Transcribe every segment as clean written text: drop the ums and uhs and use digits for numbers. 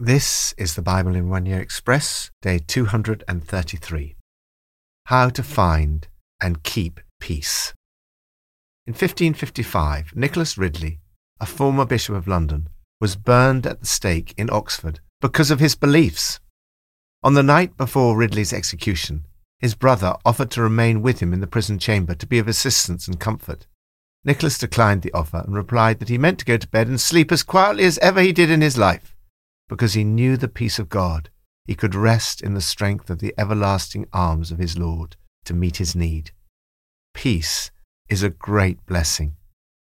This is the Bible in 1 Year Express, day 233. How to find and keep peace. In 1555, Nicholas Ridley, a former Bishop of London, was burned at the stake in Oxford because of his beliefs. On the night before Ridley's execution, his brother offered to remain with him in the prison chamber to be of assistance and comfort. Nicholas declined the offer and replied that he meant to go to bed and sleep as quietly as ever he did in his life. Because he knew the peace of God, he could rest in the strength of the everlasting arms of his Lord to meet his need. Peace is a great blessing.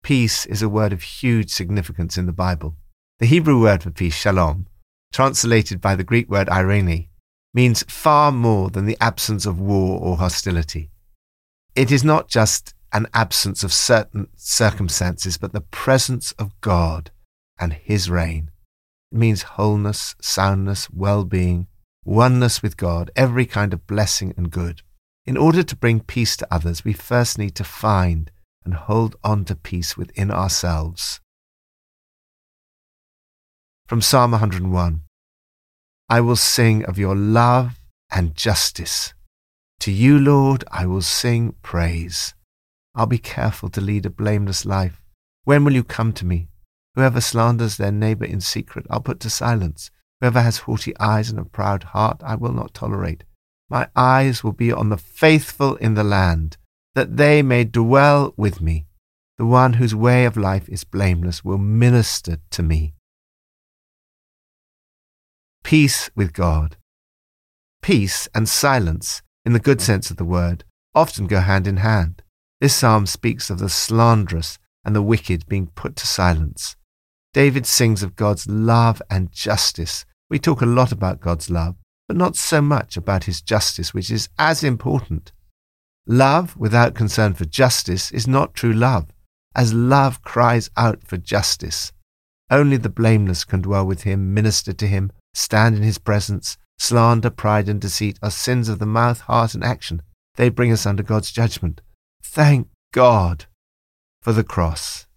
Peace is a word of huge significance in the Bible. The Hebrew word for peace, shalom, translated by the Greek word eirene, means far more than the absence of war or hostility. It is not just an absence of certain circumstances, but the presence of God and his reign. It means wholeness, soundness, well-being, oneness with God, every kind of blessing and good. In order to bring peace to others, we first need to find and hold on to peace within ourselves. From Psalm 101, I will sing of your love and justice. To you, Lord, I will sing praise. I'll be careful to lead a blameless life. When will you come to me? Whoever slanders their neighbour in secret, I'll put to silence. Whoever has haughty eyes and a proud heart, I will not tolerate. My eyes will be on the faithful in the land, that they may dwell with me. The one whose way of life is blameless will minister to me. Peace with God. Peace and silence, in the good sense of the word, often go hand in hand. This psalm speaks of the slanderous and the wicked being put to silence. David sings of God's love and justice. We talk a lot about God's love, but not so much about his justice, which is as important. Love without concern for justice is not true love, as love cries out for justice. Only the blameless can dwell with him, minister to him, stand in his presence. Slander, pride, and deceit are sins of the mouth, heart, and action. They bring us under God's judgment. Thank God for the cross,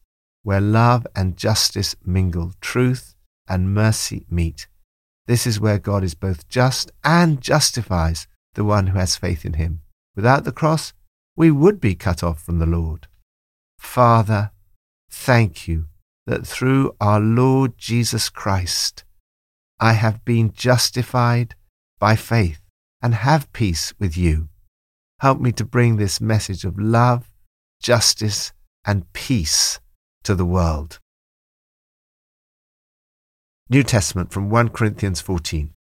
where love and justice mingle, truth and mercy meet. This is where God is both just and justifies the one who has faith in him. Without the cross, we would be cut off from the Lord. Father, thank you that through our Lord Jesus Christ, I have been justified by faith and have peace with you. Help me to bring this message of love, justice, and peace to the world. New Testament from 1 Corinthians 14.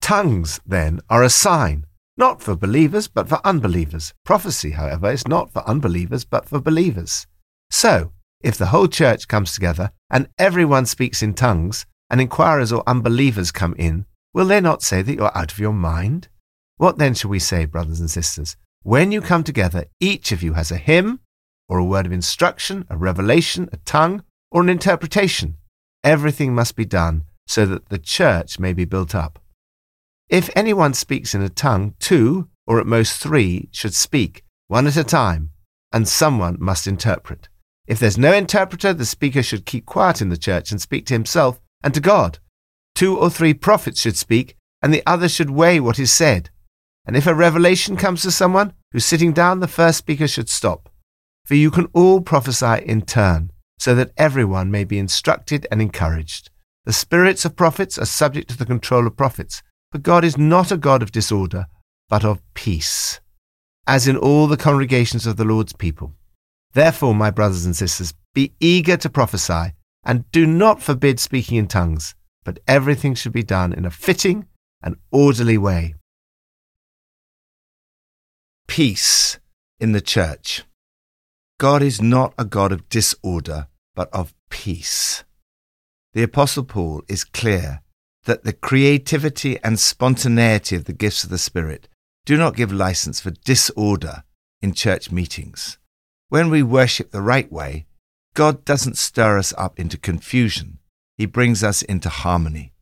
Tongues, then, are a sign, not for believers, but for unbelievers. Prophecy, however, is not for unbelievers, but for believers. So, if the whole church comes together and everyone speaks in tongues, and inquirers or unbelievers come in, will they not say that you're out of your mind? What then shall we say, brothers and sisters? When you come together, each of you has a hymn, or a word of instruction, a revelation, a tongue, or an interpretation. Everything must be done so that the church may be built up. If anyone speaks in a tongue, 2, or at most 3, should speak, one at a time, and someone must interpret. If there's no interpreter, the speaker should keep quiet in the church and speak to himself and to God. 2 or 3 prophets should speak, and the others should weigh what is said. And if a revelation comes to someone who's sitting down, the first speaker should stop. For you can all prophesy in turn, so that everyone may be instructed and encouraged. The spirits of prophets are subject to the control of prophets, but God is not a God of disorder, but of peace, as in all the congregations of the Lord's people. Therefore, my brothers and sisters, be eager to prophesy, and do not forbid speaking in tongues, but everything should be done in a fitting and orderly way. Peace in the church. God is not a God of disorder, but of peace. The Apostle Paul is clear that the creativity and spontaneity of the gifts of the Spirit do not give license for disorder in church meetings. When we worship the right way, God doesn't stir us up into confusion. He brings us into harmony.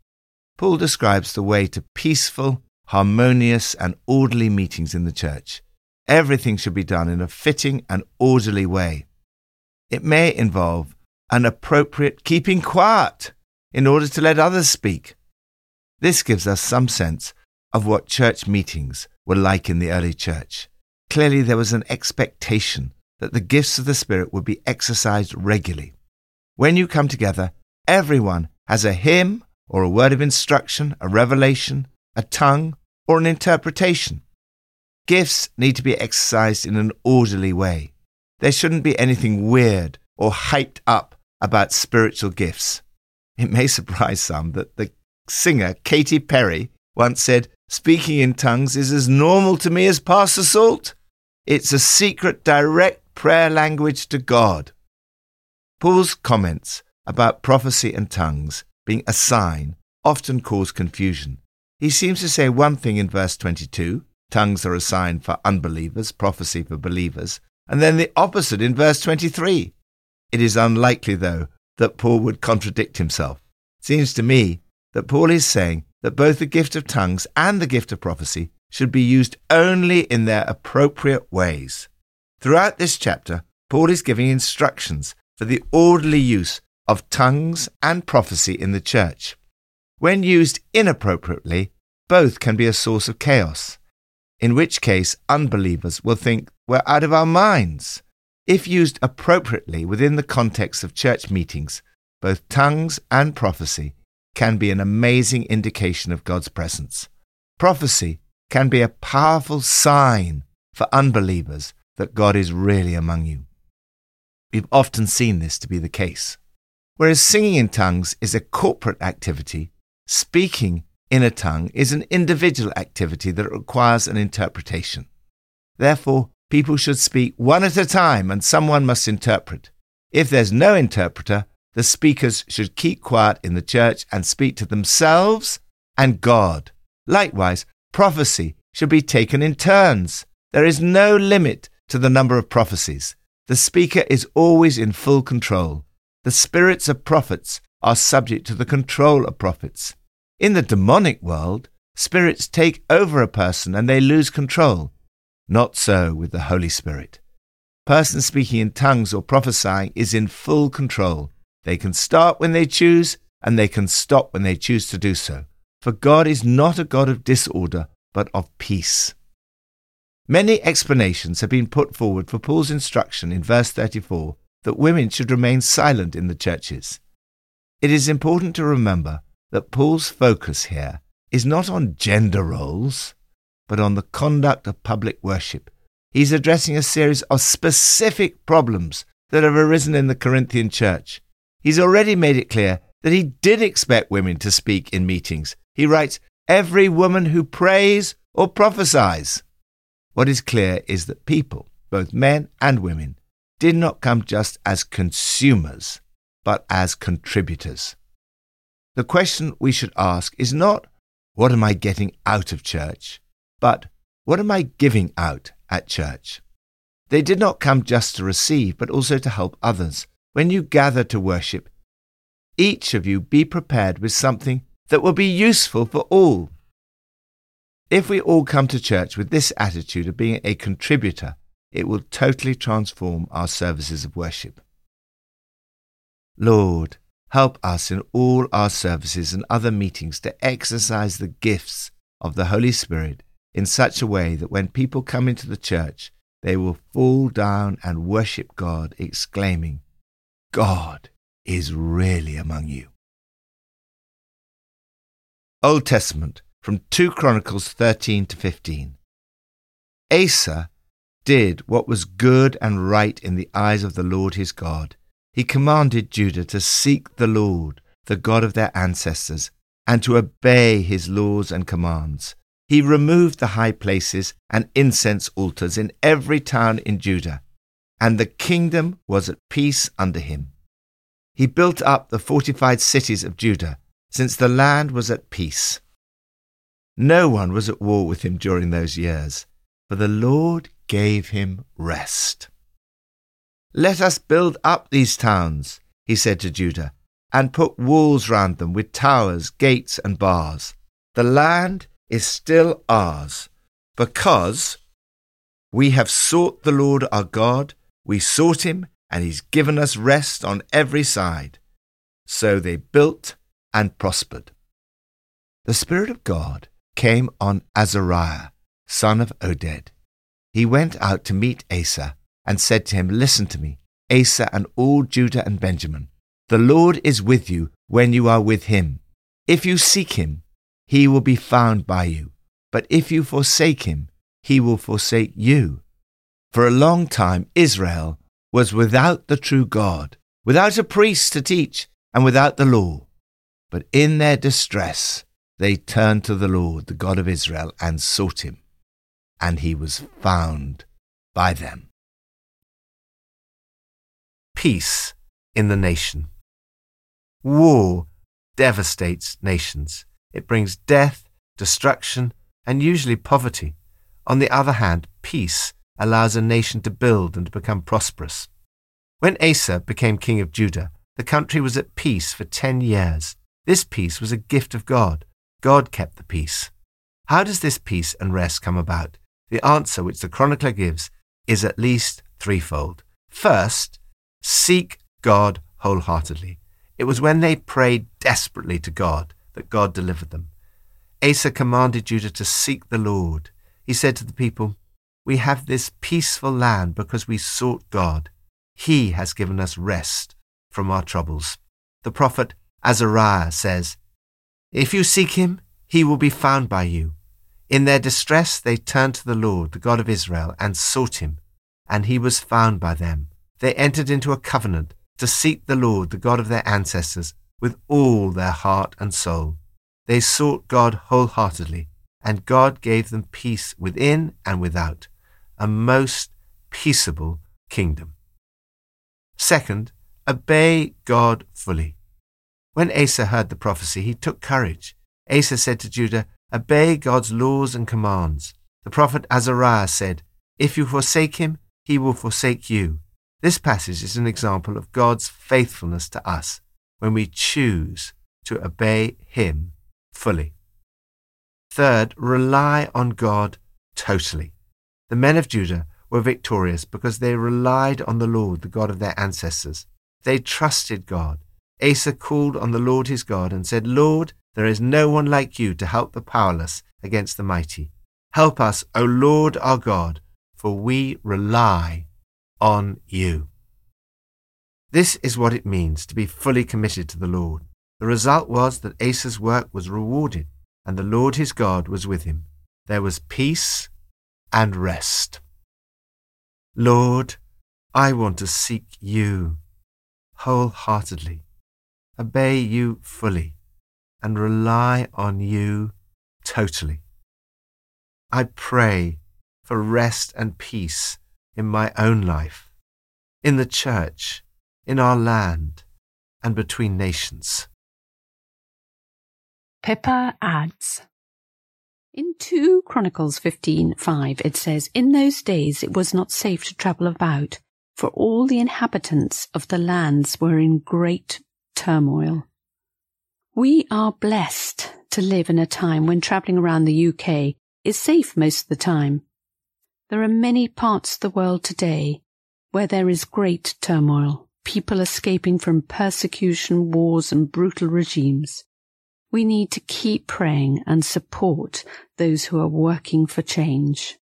Paul describes the way to peaceful, harmonious, and orderly meetings in the church. Everything should be done in a fitting and orderly way. It may involve an appropriate keeping quiet in order to let others speak. This gives us some sense of what church meetings were like in the early church. Clearly, there was an expectation that the gifts of the Spirit would be exercised regularly. When you come together, everyone has a hymn or a word of instruction, a revelation, a tongue, or an interpretation. Gifts need to be exercised in an orderly way. There shouldn't be anything weird or hyped up about spiritual gifts. It may surprise some that the singer Katy Perry once said, "Speaking in tongues is as normal to me as pasta salt. It's a secret, direct prayer language to God." Paul's comments about prophecy and tongues being a sign often cause confusion. He seems to say one thing in verse 22, tongues are a sign for unbelievers, prophecy for believers, and then the opposite in verse 23. It is unlikely, though, that Paul would contradict himself. It seems to me that Paul is saying that both the gift of tongues and the gift of prophecy should be used only in their appropriate ways. Throughout this chapter, Paul is giving instructions for the orderly use of tongues and prophecy in the church. When used inappropriately, both can be a source of chaos, in which case unbelievers will think we're out of our minds. If used appropriately within the context of church meetings, both tongues and prophecy can be an amazing indication of God's presence. Prophecy can be a powerful sign for unbelievers that God is really among you. We've often seen this to be the case. Whereas singing in tongues is a corporate activity, speaking in a tongue is an individual activity that requires an interpretation. Therefore, people should speak one at a time and someone must interpret. If there's no interpreter, the speakers should keep quiet in the church and speak to themselves and God. Likewise, prophecy should be taken in turns. There is no limit to the number of prophecies. The speaker is always in full control. The spirits of prophets are subject to the control of prophets. In the demonic world, spirits take over a person and they lose control. Not so with the Holy Spirit. Person speaking in tongues or prophesying is in full control. They can start when they choose and they can stop when they choose to do so. For God is not a God of disorder, but of peace. Many explanations have been put forward for Paul's instruction in verse 34 that women should remain silent in the churches. It is important to remember that Paul's focus here is not on gender roles, but on the conduct of public worship. He's addressing a series of specific problems that have arisen in the Corinthian church. He's already made it clear that he did expect women to speak in meetings. He writes, "Every woman who prays or prophesies." What is clear is that people, both men and women, did not come just as consumers, but as contributors. The question we should ask is not, what am I getting out of church, but what am I giving out at church? They did not come just to receive, but also to help others. When you gather to worship, each of you be prepared with something that will be useful for all. If we all come to church with this attitude of being a contributor, it will totally transform our services of worship. Lord, help us in all our services and other meetings to exercise the gifts of the Holy Spirit in such a way that when people come into the church, they will fall down and worship God, exclaiming, "God is really among you." Old Testament, from 2 Chronicles 13 to 15. Asa did what was good and right in the eyes of the Lord his God. He commanded Judah to seek the Lord, the God of their ancestors, and to obey his laws and commands. He removed the high places and incense altars in every town in Judah, and the kingdom was at peace under him. He built up the fortified cities of Judah, since the land was at peace. No one was at war with him during those years, for the Lord gave him rest. "Let us build up these towns," he said to Judah, "and put walls round them with towers, gates, and bars. The land is still ours, because we have sought the Lord our God. We sought him, and he's given us rest on every side." So they built and prospered. The Spirit of God came on Azariah, son of Oded. He went out to meet Asa and said to him, "Listen to me, Asa and all Judah and Benjamin. The Lord is with you when you are with him. If you seek him, he will be found by you. But if you forsake him, he will forsake you." For a long time Israel was without the true God, without a priest to teach, and without the law. But in their distress they turned to the Lord, the God of Israel, and sought him. And he was found by them. Peace in the nation. War devastates nations. It brings death, destruction, and usually poverty. On the other hand, peace allows a nation to build and to become prosperous. When Asa became king of Judah, the country was at peace for 10 years. This peace was a gift of God. God kept the peace. How does this peace and rest come about? The answer which the chronicler gives is at least threefold. First, seek God wholeheartedly. It was when they prayed desperately to God that God delivered them. Asa commanded Judah to seek the Lord. He said to the people, "We have this peaceful land because we sought God. He has given us rest from our troubles." The prophet Azariah says, "If you seek him, he will be found by you." In their distress they turned to the Lord, the God of Israel, and sought him, and he was found by them. They entered into a covenant to seek the Lord, the God of their ancestors, with all their heart and soul. They sought God wholeheartedly, and God gave them peace within and without, a most peaceable kingdom. Second, obey God fully. When Asa heard the prophecy, he took courage. Asa said to Judah, "Obey God's laws and commands." The prophet Azariah said, "If you forsake him, he will forsake you." This passage is an example of God's faithfulness to us when we choose to obey him fully. Third, rely on God totally. The men of Judah were victorious because they relied on the Lord, the God of their ancestors. They trusted God. Asa called on the Lord his God and said, "Lord, there is no one like you to help the powerless against the mighty. Help us, O Lord our God, for we rely on you." This is what it means to be fully committed to the Lord. The result was that Asa's work was rewarded, and the Lord his God was with him. There was peace and rest. Lord, I want to seek you wholeheartedly, obey you fully, and rely on you totally. I pray for rest and peace in my own life, in the church, in our land, and between nations. Pippa adds, in 2 Chronicles 15:5 it says, "In those days it was not safe to travel about, for all the inhabitants of the lands were in great turmoil." We are blessed to live in a time when travelling around the UK is safe most of the time. There are many parts of the world today where there is great turmoil, people escaping from persecution, wars and brutal regimes. We need to keep praying and support those who are working for change.